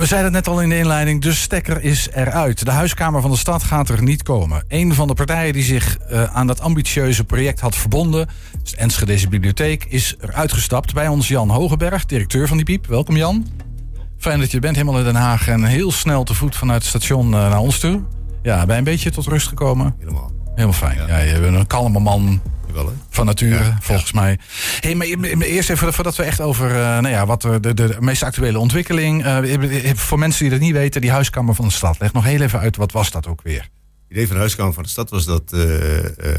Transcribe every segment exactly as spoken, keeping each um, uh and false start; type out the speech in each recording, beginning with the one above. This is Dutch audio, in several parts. We zeiden het net al in de inleiding, de stekker is eruit. De Huiskamer van de Stad gaat er niet komen. Een van de partijen die zich uh, aan dat ambitieuze project had verbonden, de Enschedeze Bibliotheek, is eruit gestapt. Bij ons Jan Hoogenberg, directeur van die Biep. Welkom Jan. Fijn dat je bent, helemaal in Den Haag en heel snel te voet vanuit het station uh, naar ons toe. Ja, ben je een beetje tot rust gekomen? Helemaal. Helemaal fijn. Ja, ja je bent een kalme man. Van nature, ja, volgens ja. mij. Hey, maar eerst even voordat we echt over uh, nou ja, wat de, de, de meest actuele ontwikkeling. Uh, voor mensen die dat niet weten, die Huiskamer van de Stad. Leg nog heel even uit, wat was dat ook weer? Het idee van de Huiskamer van de Stad was dat uh, uh,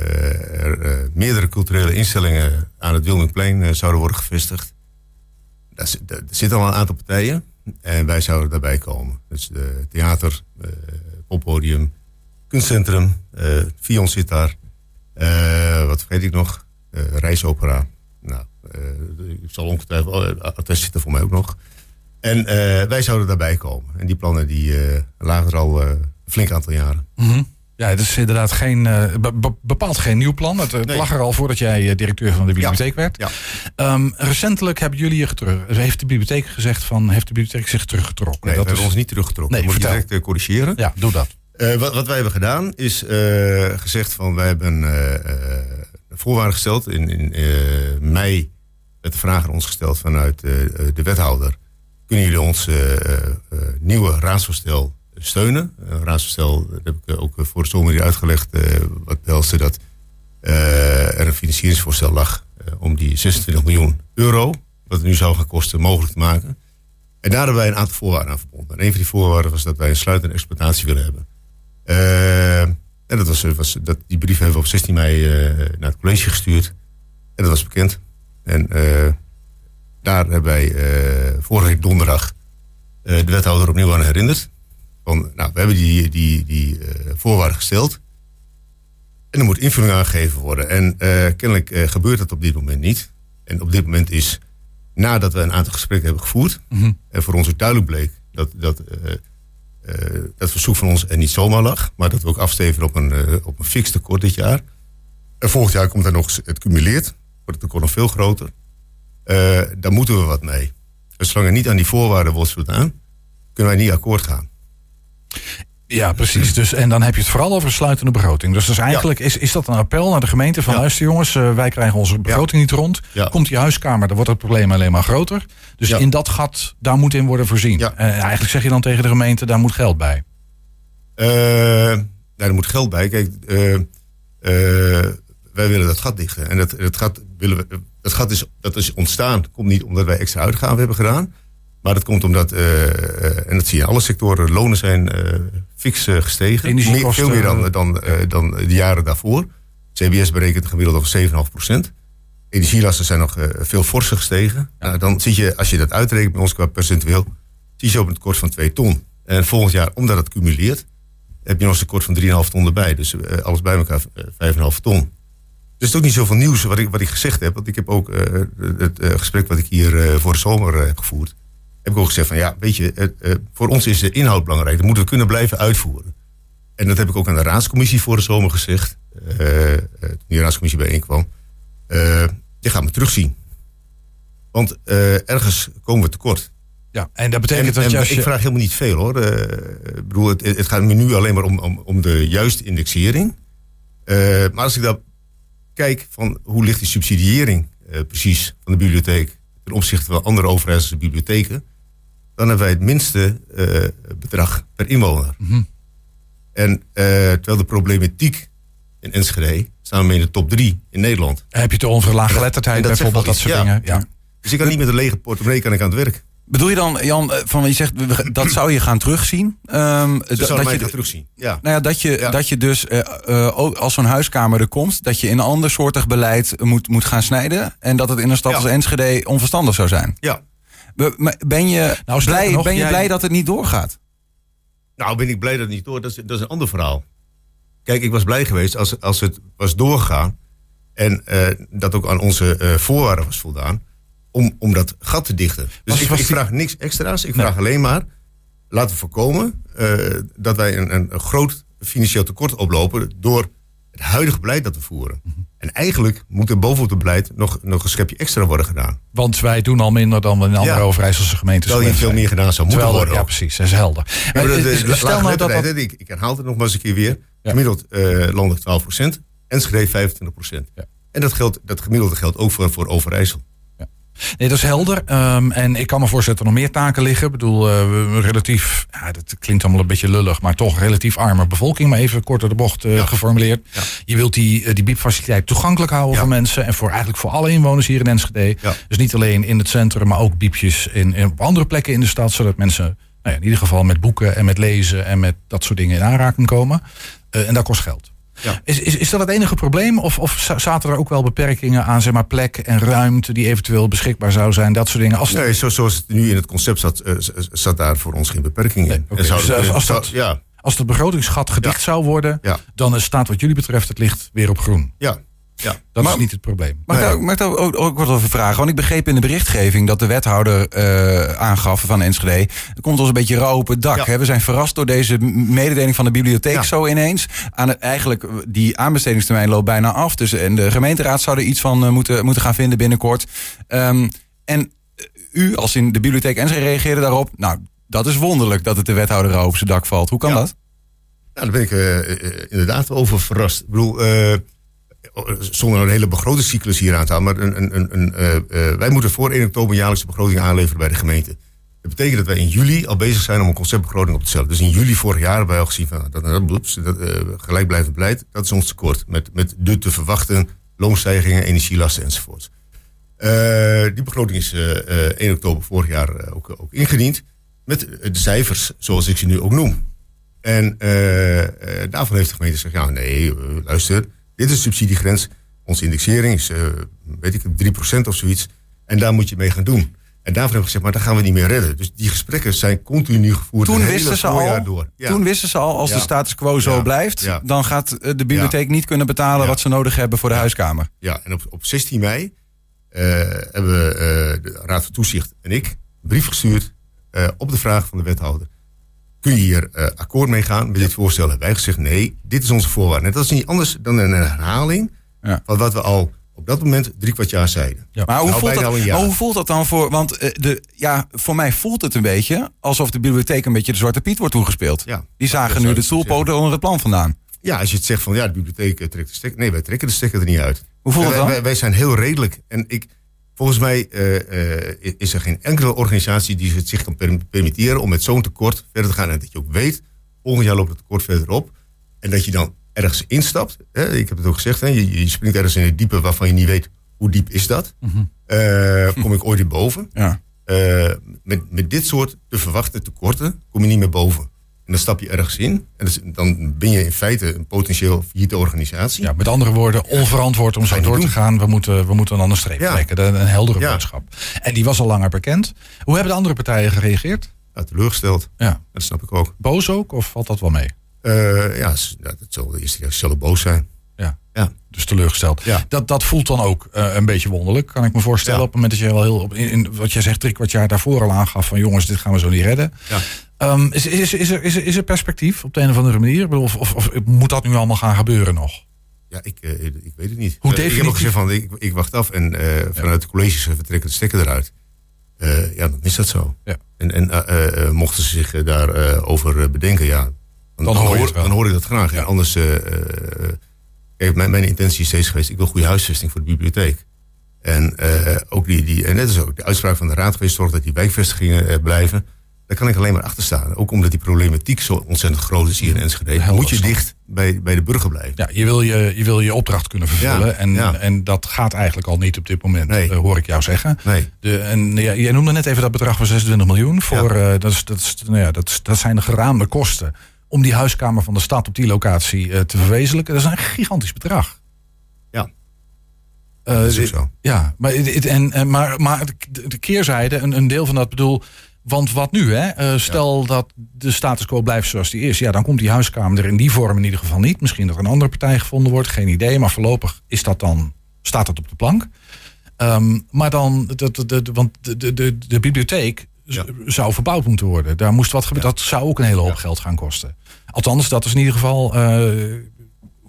er uh, meerdere culturele instellingen aan het Wilmingplein uh, zouden worden gevestigd. Daar, daar zitten al een aantal partijen en wij zouden daarbij komen. Dus uh, theater, uh, poppodium, kunstcentrum, uh, Fioncitaar. Uh, wat vergeet ik nog? Uh, reisopera. Nou, uh, ik zal ongetwijfeld... Uh, attest zit er voor mij ook nog. En uh, wij zouden daarbij komen. En die plannen die, uh, lagen er al uh, een flink aantal jaren. Mm-hmm. Ja, het is inderdaad geen, uh, be- bepaald geen nieuw plan. Het, het nee. lag er al voordat jij uh, directeur van de bibliotheek ja. werd. Ja. Um, recentelijk hebben jullie je getrokken. Heeft de bibliotheek gezegd van... Heeft de bibliotheek zich teruggetrokken? Nee, dat we hebben is... ons niet teruggetrokken. Nee, moet vertel. je direct uh, corrigeren. Ja, doe dat. Uh, wat, wat wij hebben gedaan is uh, gezegd van wij hebben uh, uh, voorwaarden gesteld in, in uh, mei werd de vraag aan ons gesteld vanuit uh, de wethouder. Kunnen jullie ons uh, uh, nieuwe raadsvoorstel steunen? Een uh, raadsvoorstel, dat heb ik ook voor de zomer hier uitgelegd, uh, wat behelste dat uh, er een financieringsvoorstel lag uh, om die zesentwintig miljoen euro, wat het nu zou gaan kosten, mogelijk te maken. En daar hebben wij een aantal voorwaarden aan verbonden. En een van die voorwaarden was dat wij een sluitende exploitatie willen hebben. Uh, en dat was, was, dat, die brief hebben we op zestien mei uh, naar het college gestuurd. En dat was bekend. En uh, daar hebben wij uh, vorige week donderdag uh, de wethouder opnieuw aan herinnerd. Van, nou, we hebben die, die, die uh, voorwaarden gesteld. En er moet invulling aangegeven worden. En uh, kennelijk uh, gebeurt dat op dit moment niet. En op dit moment is, nadat we een aantal gesprekken hebben gevoerd... Mm-hmm. en voor ons ook duidelijk bleek dat... dat uh, Uh, dat verzoek van ons er niet zomaar lag, maar dat we ook afsteveren op een, uh, op een fix tekort dit jaar. En volgend jaar komt er nog eens, het cumuleert, wordt het tekort nog veel groter. Uh, daar moeten we wat mee. Dus zolang er niet aan die voorwaarden wordt voldaan, kunnen wij niet akkoord gaan. Ja, precies. Dus, en dan heb je het vooral over sluitende begroting. Dus, dus eigenlijk ja. is, is dat een appel naar de gemeente van... Ja. luister jongens, uh, wij krijgen onze begroting ja. niet rond. Ja. Komt die Huiskamer, dan wordt het probleem alleen maar groter. Dus ja. in dat gat, daar moet in worden voorzien. Ja. Uh, eigenlijk zeg je dan tegen de gemeente, daar moet geld bij. Uh, nou, daar moet geld bij. Kijk, uh, uh, wij willen dat gat dichten. En dat, dat gat, willen we, dat gat is, dat is ontstaan. Dat komt niet omdat wij extra uitgaven hebben gedaan... Maar dat komt omdat, uh, uh, en dat zie je in alle sectoren, lonen zijn uh, fix uh, gestegen. Meer, veel meer dan, dan, uh, dan de jaren daarvoor. C B S berekent gemiddeld over zeven komma vijf procent. Energielasten zijn nog uh, veel forser gestegen. Ja. Uh, dan zie je, als je dat uitrekent bij ons qua percentueel, zie je op een tekort van twee ton. En volgend jaar, omdat het cumuleert, heb je nog een tekort van drie komma vijf ton erbij. Dus uh, alles bij elkaar uh, vijf komma vijf ton. Dus het is ook niet zoveel nieuws wat ik, wat ik gezegd heb. Want ik heb ook uh, het uh, gesprek wat ik hier uh, voor de zomer uh, heb gevoerd. Heb ik ook gezegd van ja, weet je, het, uh, voor ons is de inhoud belangrijk. Dat moeten we kunnen blijven uitvoeren. En dat heb ik ook aan de raadscommissie voor de zomer gezegd. Uh, uh, toen die raadscommissie bijeenkwam. Uh, je gaat me terugzien. Want uh, ergens komen we tekort. Ja, en dat betekent en, dat en juist... Ik vraag helemaal niet veel hoor. Uh, ik bedoel, het, het gaat me nu alleen maar om, om, om de juiste indexering. Uh, maar als ik daar kijk van hoe ligt die subsidiëring uh, precies van de bibliotheek... ten opzichte van andere overijsselse bibliotheken... dan hebben wij het minste uh, bedrag per inwoner. Mm-hmm. En uh, terwijl de problematiek in Enschede... staan we in de top drie in Nederland. En heb je te onverlaaggeletterdheid bijvoorbeeld, dat soort ja. dingen? Ja. Dus ik kan niet met een lege portemonnee kan ik aan het werk. Bedoel je dan, Jan, van je zegt dat zou je gaan terugzien? Um, dus dat zou mij je gaan terugzien, ja. Nou ja, dat je, ja. dat je dus, uh, uh, als zo'n Huiskamer er komt... dat je in een andersoortig beleid moet, moet gaan snijden... en dat het in een stad ja. als Enschede onverstandig zou zijn. Ja. Ben je, nou, blij, nog, ben je jij... blij dat het niet doorgaat? Nou, ben ik blij dat het niet doorgaat. Dat, dat is een ander verhaal. Kijk, ik was blij geweest als, als het was doorgaan... en uh, dat ook aan onze uh, voorwaarden was voldaan... Om, om dat gat te dichten. Dus ik, ik vraag niks extra's. Ik nee. vraag alleen maar, laten we voorkomen... Uh, dat wij een, een groot financieel tekort oplopen... door het huidige beleid dat we voeren. Mm-hmm. En eigenlijk moet er bovenop het beleid nog, nog een schepje extra worden gedaan. Want wij doen al minder dan we in andere ja. Overijsselse gemeentes. Terwijl je veel meer gedaan zou moeten worden. Ja, precies. Dat is helder. Ja, maar de, de stel nou dat... Ik, ik herhaal het nog maar eens een keer weer. Ja. Gemiddeld uh, landelijk twaalf procent. Enschede vijfentwintig procent. Ja. En dat, geldt, dat gemiddelde geldt ook voor, voor Overijssel. Nee, dat is helder. Um, en ik kan me voorstellen dat er nog meer taken liggen. Ik bedoel, uh, relatief, ja, dat klinkt allemaal een beetje lullig, maar toch relatief arme bevolking. Maar even kort door de bocht uh, ja. geformuleerd. Ja. Je wilt die, uh, die biepfaciliteit toegankelijk houden ja. voor mensen. En voor eigenlijk voor alle inwoners hier in Enschede. Ja. Dus niet alleen in het centrum, maar ook biepjes in, in, op andere plekken in de stad. Zodat mensen nou ja, in ieder geval met boeken en met lezen en met dat soort dingen in aanraking komen. Uh, en dat kost geld. Ja. Is, is, is dat het enige probleem? Of, of zaten er ook wel beperkingen aan, zeg maar, plek en ruimte die eventueel beschikbaar zou zijn? Dat soort dingen. Als nee, zo, zoals het nu in het concept zat, uh, zat daar voor ons geen beperkingen in. Nee, okay. dus, als, dat, ja. als het begrotingsgat gedicht ja. zou worden, ja. dan staat wat jullie betreft het licht weer op groen. Ja. Ja, dat maar, is niet het probleem. Mag nee. ik daar ook, ook wat over vragen? Want ik begreep in de berichtgeving dat de wethouder uh, aangaf van Enschede... het komt ons een beetje rauw op het dak. Ja. Hè? We zijn verrast door deze mededeling van de bibliotheek ja. zo ineens. Aan het, eigenlijk, die aanbestedingstermijn loopt bijna af. Dus, en de gemeenteraad zou er iets van uh, moeten, moeten gaan vinden binnenkort. Um, en u, als in de bibliotheek Enschede, reageerde daarop... nou, dat is wonderlijk dat het de wethouder rauw op zijn dak valt. Hoe kan ja. dat? Nou, daar ben ik uh, inderdaad over verrast. Ik bedoel... Uh, zonder een hele begrotingscyclus hier aan te halen. Maar een, een, een, uh, uh, wij moeten voor één oktober een jaarlijkse begroting aanleveren bij de gemeente. Dat betekent dat wij in juli al bezig zijn om een conceptbegroting op te stellen. Dus in juli vorig jaar hebben wij al gezien van dat, dat, dat, dat uh, gelijkblijvend beleid, dat is ons tekort. Met, met de te verwachten loonstijgingen, energielasten enzovoorts. Uh, die begroting is uh, uh, één oktober vorig jaar uh, ook, ook ingediend. Met de cijfers zoals ik ze nu ook noem. En uh, uh, daarvan heeft de gemeente gezegd, ja nee, uh, luister... Dit is de subsidiegrens. Onze indexering is, uh, weet ik, drie procent of zoiets. En daar moet je mee gaan doen. En daarvan heb ik gezegd, maar dat gaan we niet meer redden. Dus die gesprekken zijn continu gevoerd. Toen, wisten ze, al, door. Ja. toen wisten ze al, als ja. de status quo zo ja. blijft... Ja. dan gaat de bibliotheek ja. niet kunnen betalen ja. wat ze nodig hebben voor de ja. huiskamer. Ja, en op, op zestien mei uh, hebben we, uh, de Raad van Toezicht en ik... een brief gestuurd uh, op de vraag van de wethouder... Kun je hier uh, akkoord mee gaan met ja. dit voorstel? Hebben wij gezegd, nee, dit is onze voorwaarde. En dat is niet anders dan een herhaling ja. van wat we al op dat moment drie kwart jaar zeiden. Ja. Maar, hoe nou, voelt dat, maar hoe voelt dat dan voor... Want uh, de, ja, voor mij voelt het een beetje alsof de bibliotheek een beetje de Zwarte Piet wordt toegespeeld. Ja. Die zagen nu de stoelpoten onder het plan vandaan. Ja, als je het zegt van ja, de bibliotheek uh, trekt de stekker. Nee, wij trekken de stekker er niet uit. Hoe voelt uh, dat dan? Wij, wij zijn heel redelijk. En ik... Volgens mij uh, uh, is er geen enkele organisatie die het zich kan per- permitteren... om met zo'n tekort verder te gaan. En dat je ook weet, volgend jaar loopt het tekort verder op. En dat je dan ergens instapt. Hè? Ik heb het ook gezegd, hè? Je, je springt ergens in het diepe waarvan je niet weet... hoe diep is dat? Mm-hmm. Uh, kom ik ooit weer boven? Ja. Uh, met, met dit soort te verwachten tekorten kom je niet meer boven. En dan stap je ergens in. En dus, dan ben je in feite een potentieel failliete organisatie. Ja, met andere woorden, onverantwoord om zo door te gaan. We moeten, we moeten een ander streep trekken. Ja. Een heldere ja. boodschap. En die was al langer bekend. Hoe hebben de andere partijen gereageerd? Ja, teleurgesteld. Ja. Dat snap ik ook. Boos ook? Of valt dat wel mee? Uh, ja, dat zal de eerste keer zullen boos zijn. Ja. ja, dus teleurgesteld. Ja. Dat, dat voelt dan ook uh, een beetje wonderlijk, kan ik me voorstellen. Ja. Op het moment dat je wel heel, op, in, in, wat jij zegt, drie kwart jaar daarvoor al aangaf van jongens, dit gaan we zo niet redden. Ja. Um, is, is, is, er, is, er, is er perspectief op de een of andere manier? Of, of, of moet dat nu allemaal gaan gebeuren nog? Ja, ik, uh, ik weet het niet. Hoe uh, ik heb ook gezegd van, ik, ik wacht af en uh, vanuit de colleges vertrekken de stekker eruit. Uh, ja, dan is dat zo. Ja. En, en uh, uh, mochten ze zich daarover uh, bedenken, ja, dan, dan, hoor, hoor dan hoor ik dat graag. Ja. En anders... Uh, uh, Kijk, mijn, mijn intentie is steeds geweest... ik wil goede huisvesting voor de bibliotheek. En, uh, ook die, die, en net als ook de uitspraak van de raad geweest... zorgt dat die wijkvestigingen uh, blijven. Daar kan ik alleen maar achter staan. Ook omdat die problematiek zo ontzettend groot is hier in Enschede. Heel moet je stand. dicht bij, bij de burger blijven. Ja, je wil je, je, wil je opdracht kunnen vervullen. Ja, en, ja. en dat gaat eigenlijk al niet op dit moment, nee. uh, hoor ik jou zeggen. Nee. De, en, ja, jij noemde net even dat bedrag van zesentwintig miljoen. Voor, ja. uh, dat, is, dat, is, nou ja, dat, is, dat zijn de geraamde kosten... om die huiskamer van de stad op die locatie uh, te verwezenlijken. Dat is een gigantisch bedrag. Ja. Uh, dat is ook zo. Ja, maar, it, en, en, maar, maar de keerzijde, een, een deel van dat bedoel... Want wat nu, hè? Uh, stel ja. dat de status quo blijft zoals die is... ja, dan komt die huiskamer er in die vorm in ieder geval niet. Misschien dat er een andere partij gevonden wordt, geen idee. Maar voorlopig is dat dan, staat dat op de plank. Um, maar dan, de, de, de, want de, de, de, de bibliotheek... Ja. zou verbouwd moeten worden. Daar moest wat gebeuren. Ja. Dat zou ook een hele hoop ja. geld gaan kosten. Althans, dat is in ieder geval uh,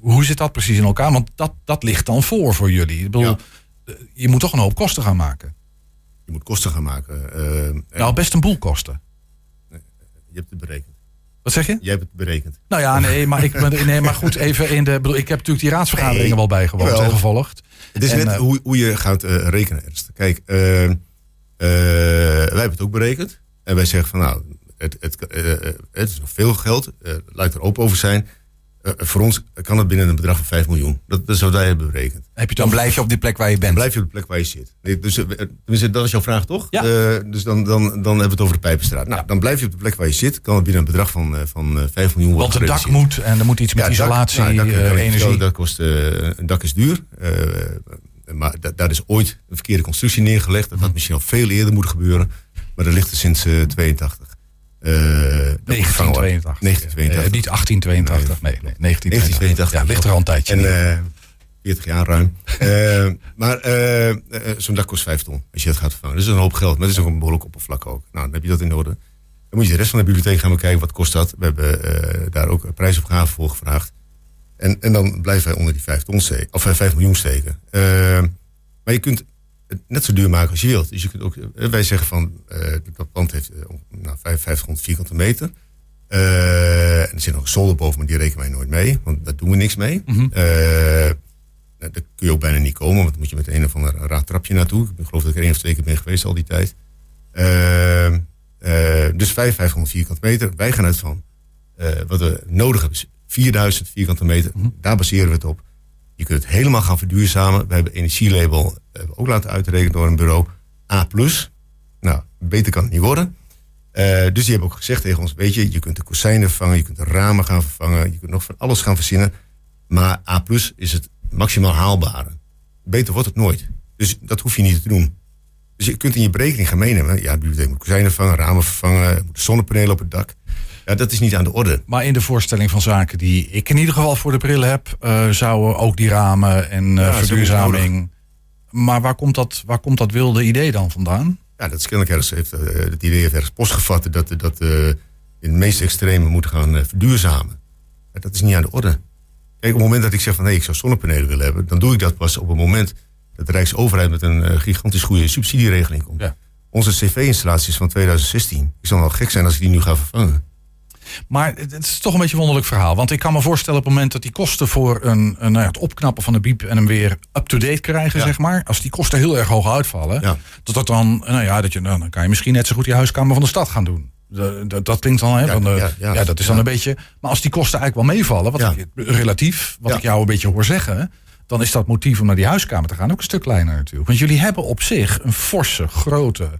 hoe zit dat precies in elkaar? Want dat, dat ligt dan voor voor jullie. Ik bedoel, ja. Je moet toch een hoop kosten gaan maken. Je moet kosten gaan maken. Uh, nou, best een boel kosten. Nee, je hebt het berekend. Wat zeg je? Jij hebt het berekend. Nou ja, nee, maar, ik ben, nee, maar goed, even in de... Bedoel, ik heb natuurlijk die raadsvergaderingen nee, wel bijgewoond wel. en gevolgd. Het is en, net uh, hoe, hoe je gaat uh, rekenen, Ernst. Kijk, uh, uh, wij hebben het ook berekend. En wij zeggen van, nou, het, het, uh, het is nog veel geld. Uh, laat er open over zijn. Uh, voor ons kan het binnen een bedrag van vijf miljoen. Dat, dat is wat wij hebben berekend. Heb je dan, dan blijf je op die plek waar je bent? Blijf je op de plek waar je zit. Nee, dus, uh, dat is jouw vraag, toch? Ja. Uh, dus dan, dan, dan hebben we het over de Pijpenstraat. Nou, ja. Dan blijf je op de plek waar je zit. Kan het binnen een bedrag van, uh, van vijf miljoen worden. Want een dak moet en er moet iets met ja, isolatie, dak, nou, dak, uh, energie. Dat kost, uh, een dak is duur. Uh, maar da, daar is ooit een verkeerde constructie neergelegd. Dat had misschien al veel eerder moeten gebeuren. Maar dat ligt er sinds uh, tweeëntachtig. Uh, negentien tweeëntachtig. negentien tweeëntachtig. Uh, niet achttien tweeëntachtig, nee, nee, negentien tweeëntachtig. Ja, ligt er al een tijdje. En, uh, veertig jaar ruim. uh, maar uh, uh, zo'n dak kost vijf ton als je dat gaat vervangen. Dus dat is een hoop geld, maar dat is ook een behoorlijk oppervlak ook. Nou, dan heb je dat in orde. Dan moet je de rest van de bibliotheek gaan bekijken, wat kost dat? We hebben uh, daar ook prijsopgave voor gevraagd. En, en dan blijven wij onder die vijf ton steken, of vijf miljoen steken. Uh, maar je kunt het net zo duur maken als je wilt. Dus je kunt ook, wij zeggen van, uh, dat pand heeft uh, nou, vijfhonderd vierkante meter. Uh, en er zit nog een zolder boven, maar die rekenen wij nooit mee. Want daar doen we niks mee. Mm-hmm. Uh, nou, daar kun je ook bijna niet komen, want dan moet je met een of ander raar trapje naartoe. Ik geloof dat ik er één of twee keer ben geweest al die tijd. Uh, uh, dus vijfhonderd vierkante meter. Wij gaan uit van, uh, wat we nodig hebben is vierduizend vierkante meter. Mm-hmm. Daar baseren we het op. Je kunt het helemaal gaan verduurzamen. We hebben energielabel ook laten uitrekenen door een bureau. A plus. Nou, beter kan het niet worden. Uh, dus die hebben ook gezegd tegen ons, weet je, je kunt de kozijnen vervangen, je kunt de ramen gaan vervangen, je kunt nog van alles gaan verzinnen. Maar A plus is het maximaal haalbare. Beter wordt het nooit. Dus dat hoef je niet te doen. Dus je kunt in je berekening gaan meenemen. Ja, de bibliotheek moet kozijnen vervangen, ramen vervangen, zonnepanelen op het dak. Ja, dat is niet aan de orde. Maar in de voorstelling van zaken die ik in ieder geval voor de bril heb, uh, zouden ook die ramen en uh, ja, verduurzaming. Maar waar komt, dat, waar komt dat wilde idee dan vandaan? Ja, dat is kennelijk ergens, heeft, uh, het idee heeft ergens postgevat dat, dat uh, in de meeste extreme moet gaan uh, verduurzamen. Maar dat is niet aan de orde. Kijk, op het moment dat ik zeg van nee, ik zou zonnepanelen willen hebben, dan doe ik dat pas op het moment dat de Rijksoverheid met een uh, gigantisch goede subsidieregeling komt. Ja. Onze C V-installatie is van tweeduizend zestien. Ik zou wel gek zijn als ik die nu ga vervangen. Maar het is toch een beetje een wonderlijk verhaal. Want ik kan me voorstellen op het moment dat die kosten voor een, een, nou ja, het opknappen van de biep en hem weer up-to-date krijgen, ja. zeg maar. Als die kosten heel erg hoog uitvallen, ja. dat dat dan, nou ja, dat je, nou, dan kan je misschien net zo goed die Huiskamer van de Stad gaan doen. De, de, dat klinkt dan, hè, ja, van de, ja, ja, ja, dat is dan ja. een beetje. Maar als die kosten eigenlijk wel meevallen, wat ja. ik, relatief, wat ja. ik jou een beetje hoor zeggen, dan is dat motief om naar die Huiskamer te gaan ook een stuk kleiner natuurlijk. Want jullie hebben op zich een forse, grote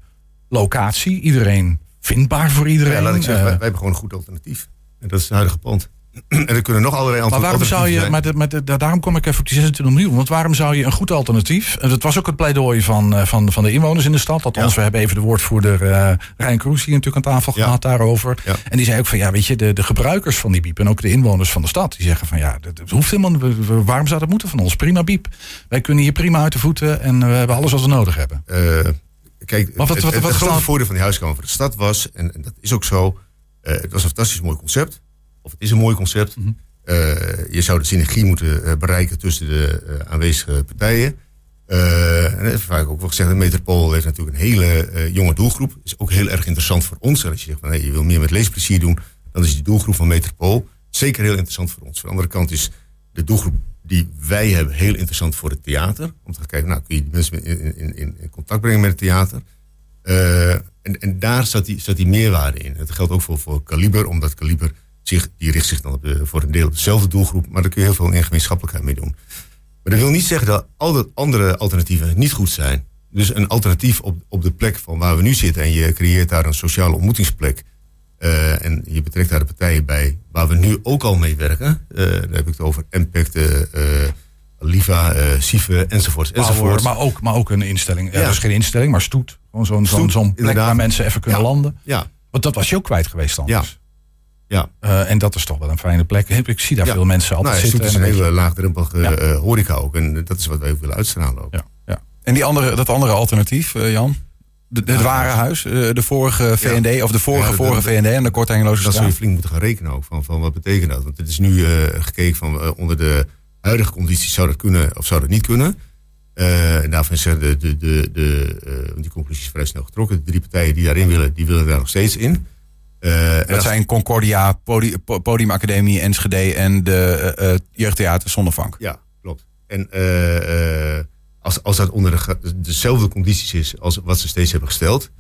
locatie. Iedereen vindbaar voor iedereen. Ja, laat ik zeggen, wij, wij hebben gewoon een goed alternatief. En dat is het huidige pand. En er kunnen nog allerlei maar waarom zou je, maar de, maar de, daarom kom ik even op die zesentwintig miljoen. Want waarom zou je een goed alternatief... En dat was ook het pleidooi van, van, van de inwoners in de stad. Althans, ja. we hebben even de woordvoerder uh, Rijn Kroes hier natuurlijk aan tafel ja. gehad daarover. Ja. En die zei ook van, ja, weet je, de, de gebruikers van die biep... en ook de inwoners van de stad, die zeggen van... ja, dat hoeft helemaal, waarom zou dat moeten van ons? Prima biep. Wij kunnen hier prima uit de voeten en we hebben alles wat we nodig hebben. Uh. Kijk, wat, wat, wat, wat, het, het grote dan... voordeel van die Huiskamer voor de Stad was, en, en dat is ook zo, uh, het was een fantastisch mooi concept. Of het is een mooi concept. Mm-hmm. Uh, je zou de synergie moeten uh, bereiken tussen de uh, aanwezige partijen. Uh, en dat heb vaak ook wel gezegd, de Metropool heeft natuurlijk een hele uh, jonge doelgroep. Dat is ook heel erg interessant voor ons. En als je zegt, van, hey, je wil meer met leesplezier doen, dan is die doelgroep van Metropool zeker heel interessant voor ons. Van de andere kant is de doelgroep die wij hebben, heel interessant voor het theater. Om te gaan kijken, nou kun je die mensen in, in, in contact brengen met het theater. Uh, en, en daar zat die, zat die meerwaarde in. Het geldt ook voor, voor Kaliber, omdat Kaliber zich, die richt zich dan op de, voor een deel op dezelfde doelgroep. Maar daar kun je heel veel in gemeenschappelijkheid mee doen. Maar dat wil niet zeggen dat al dat andere alternatieven niet goed zijn. Dus een alternatief op, op de plek van waar we nu zitten. En je creëert daar een sociale ontmoetingsplek. Uh, en je betrekt daar de partijen bij waar we nu ook al mee werken. Uh, daar heb ik het over Impacte, uh, LIVA, uh, SIEVE, enzovoort. enzovoort. Maar, maar, ook, maar ook een instelling. Ja. Er is geen instelling, maar stoet. Gewoon zo'n, stoet, zo'n plek inderdaad. Waar mensen even kunnen ja. landen. Ja. Want dat was je ook kwijt geweest anders. Ja. Ja. Uh, en dat is toch wel een fijne plek. Ik zie daar ja. veel mensen altijd nou, ja, zitten. Het is een hele laagdrempelige ja. uh, horeca ook. En dat is wat wij ook willen uitstralen ook. Ja. Ja. En die andere, dat andere alternatief, uh, Jan? De, het ware huis, de vorige V en D, ja. of de vorige, ja, dat, vorige V en D en de Korte Hengeloze Straat. Dat zou je flink moeten gaan rekenen ook, van, van wat betekent dat? Want het is nu uh, gekeken van uh, onder de huidige condities zou dat kunnen of zou dat niet kunnen. Uh, en daarvan zijn de, de, de, de, uh, die conclusies vrij snel getrokken. De drie partijen die daarin willen, die willen daar nog steeds in. Uh, dat als... zijn Concordia, Podi, Podium Academie Enschede en de uh, uh, Jeugdtheater Zonnevank. Ja, klopt. En... Uh, uh, Als, als dat onder de, dezelfde condities is als wat ze steeds hebben gesteld,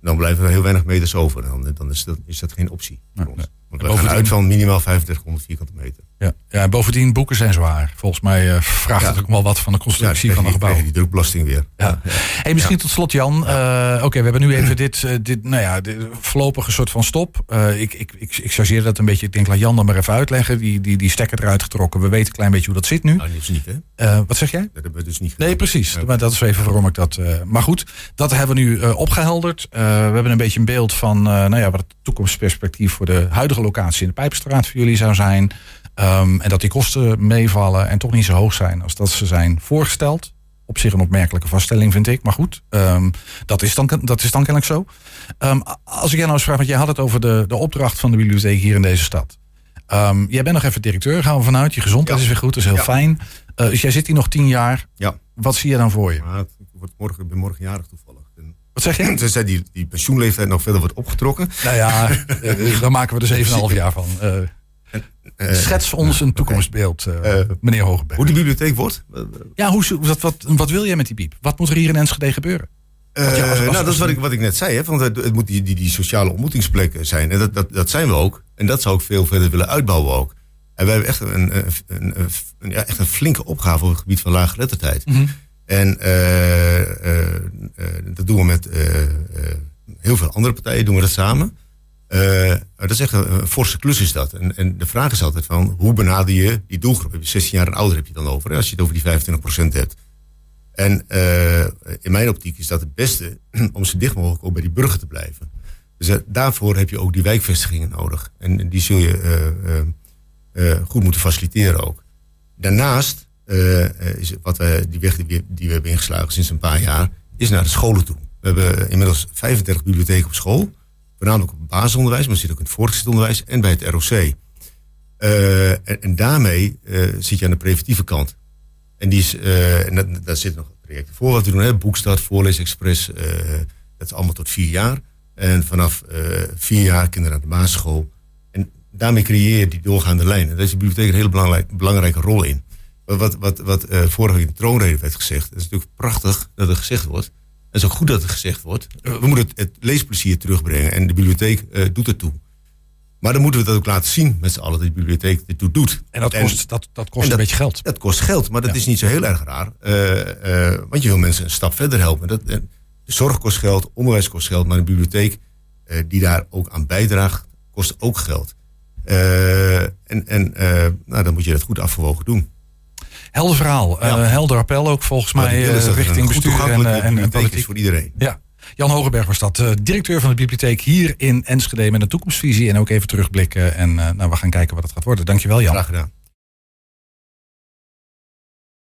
dan blijven er heel weinig meters over. Dan, dan is, dat, is dat geen optie voor ons. Want we gaan uit van minimaal vijfendertighonderd vierkante meter. Ja, ja, en bovendien, boeken zijn zwaar. Volgens mij uh, vraagt ja. het ook wel wat van de constructie ja, van een gebouw. Die drukbelasting weer. Ja. Ja. Hey, misschien ja. tot slot, Jan. Ja. Uh, Oké, okay, we hebben nu even dit, uh, dit, nou ja, dit voorlopige soort van stop. Uh, ik, ik, ik, ik chargeer dat een beetje. Ik denk, laat Jan dan maar even uitleggen. Die, die, die stekker eruit getrokken. We weten een klein beetje hoe dat zit nu. Nou, dat is niet, hè? Uh, wat zeg jij? Dat hebben we dus niet gedaan. Nee, precies. Maar dat is even waarom ik dat... Uh, maar goed, dat hebben we nu uh, opgehelderd. Uh, we hebben een beetje een beeld van uh, nou ja, wat het toekomstperspectief voor de huidige locatie in de Pijpenstraat voor jullie zou zijn. Um, en dat die kosten meevallen en toch niet zo hoog zijn als dat ze zijn voorgesteld. Op zich een opmerkelijke vaststelling, vind ik. Maar goed, um, dat, is dan, dat is dan kennelijk zo. Um, als ik jou nou eens vraag, want jij had het over de, de opdracht van de bibliotheek hier in deze stad. Um, jij bent nog even directeur, gaan we vanuit. Je gezondheid ja. is weer goed, dat is heel ja. fijn. Uh, dus jij zit hier nog tien jaar. Ja. Wat zie je dan voor je? Ja, het wordt morgen, ik ben morgen jarig toevallig. Wat zeg je? Tenzij die, die pensioenleeftijd nog verder wordt opgetrokken. Nou ja, daar maken we dus zeven komma vijf jaar van. Uh, Schets ons een toekomstbeeld, uh, uh, meneer Hoogenberg. Hoe de bibliotheek wordt? Ja, hoe, wat, wat, wat wil jij met die biep? Wat moet er hier in Enschede gebeuren? Uh, was, was, nou, dat is wat ik, wat ik net zei. Hè, want het, het moet die, die, die sociale ontmoetingsplekken zijn. En dat, dat, dat zijn we ook. En dat zou ik veel verder willen uitbouwen ook. En wij hebben echt een, een, een, een, ja, echt een flinke opgave op het gebied van laaggeletterdheid. Mm-hmm. En uh, uh, uh, dat doen we met uh, uh, heel veel andere partijen, doen we dat samen. Uh, dat is echt een, een forse klus is dat. En, en de vraag is altijd van, hoe benader je die doelgroep? Heb je zestien jaar en ouder heb je dan over, hè, als je het over die vijfentwintig procent hebt. En uh, in mijn optiek is dat het beste om zo dicht mogelijk ook bij die burger te blijven. Dus uh, daarvoor heb je ook die wijkvestigingen nodig. En die zul je uh, uh, uh, goed moeten faciliteren ook. Daarnaast uh, is wat wij, die weg die we, die we hebben ingeslagen sinds een paar jaar, is naar de scholen toe. We hebben inmiddels vijfendertig bibliotheken op school. Voornamelijk op het basisonderwijs, maar zit ook in het voortgezet onderwijs en bij het R O C. Uh, en, en daarmee uh, zit je aan de preventieve kant. En, die is, uh, en dat, daar zitten nog projecten voor wat we doen. Hè? Boekstart, voorleesexpress, uh, dat is allemaal tot vier jaar. En vanaf uh, vier jaar kinderen aan de basisschool. En daarmee creëer je die doorgaande lijn. En daar is de bibliotheek een hele belangrijk, belangrijke rol in. Wat, wat, wat uh, vorige week in de troonrede werd gezegd, dat is natuurlijk prachtig dat er gezegd wordt. Het is ook goed dat het gezegd wordt. We moeten het leesplezier terugbrengen. En de bibliotheek uh, doet ertoe. Maar dan moeten we dat ook laten zien met z'n allen. Dat de bibliotheek ertoe doet. En dat kost, en, dat, dat kost en een dat, beetje geld. Dat kost geld, maar dat ja. is niet zo heel erg raar. Uh, uh, want je wil mensen een stap verder helpen. Dat, uh, de zorg kost geld, onderwijs kost geld. Maar de bibliotheek uh, die daar ook aan bijdraagt, kost ook geld. Uh, en en uh, nou, dan moet je dat goed afgewogen doen. Helder verhaal. Ja. Uh, helder appel ook volgens ja, mij uh, richting bestuur en, uh, en, en politiek. Voor iedereen. Ja. Jan Hoogenberg was dat, uh, directeur van de bibliotheek hier in Enschede met een toekomstvisie. En ook even terugblikken en uh, nou, we gaan kijken wat het gaat worden. Dankjewel, Jan. Graag gedaan.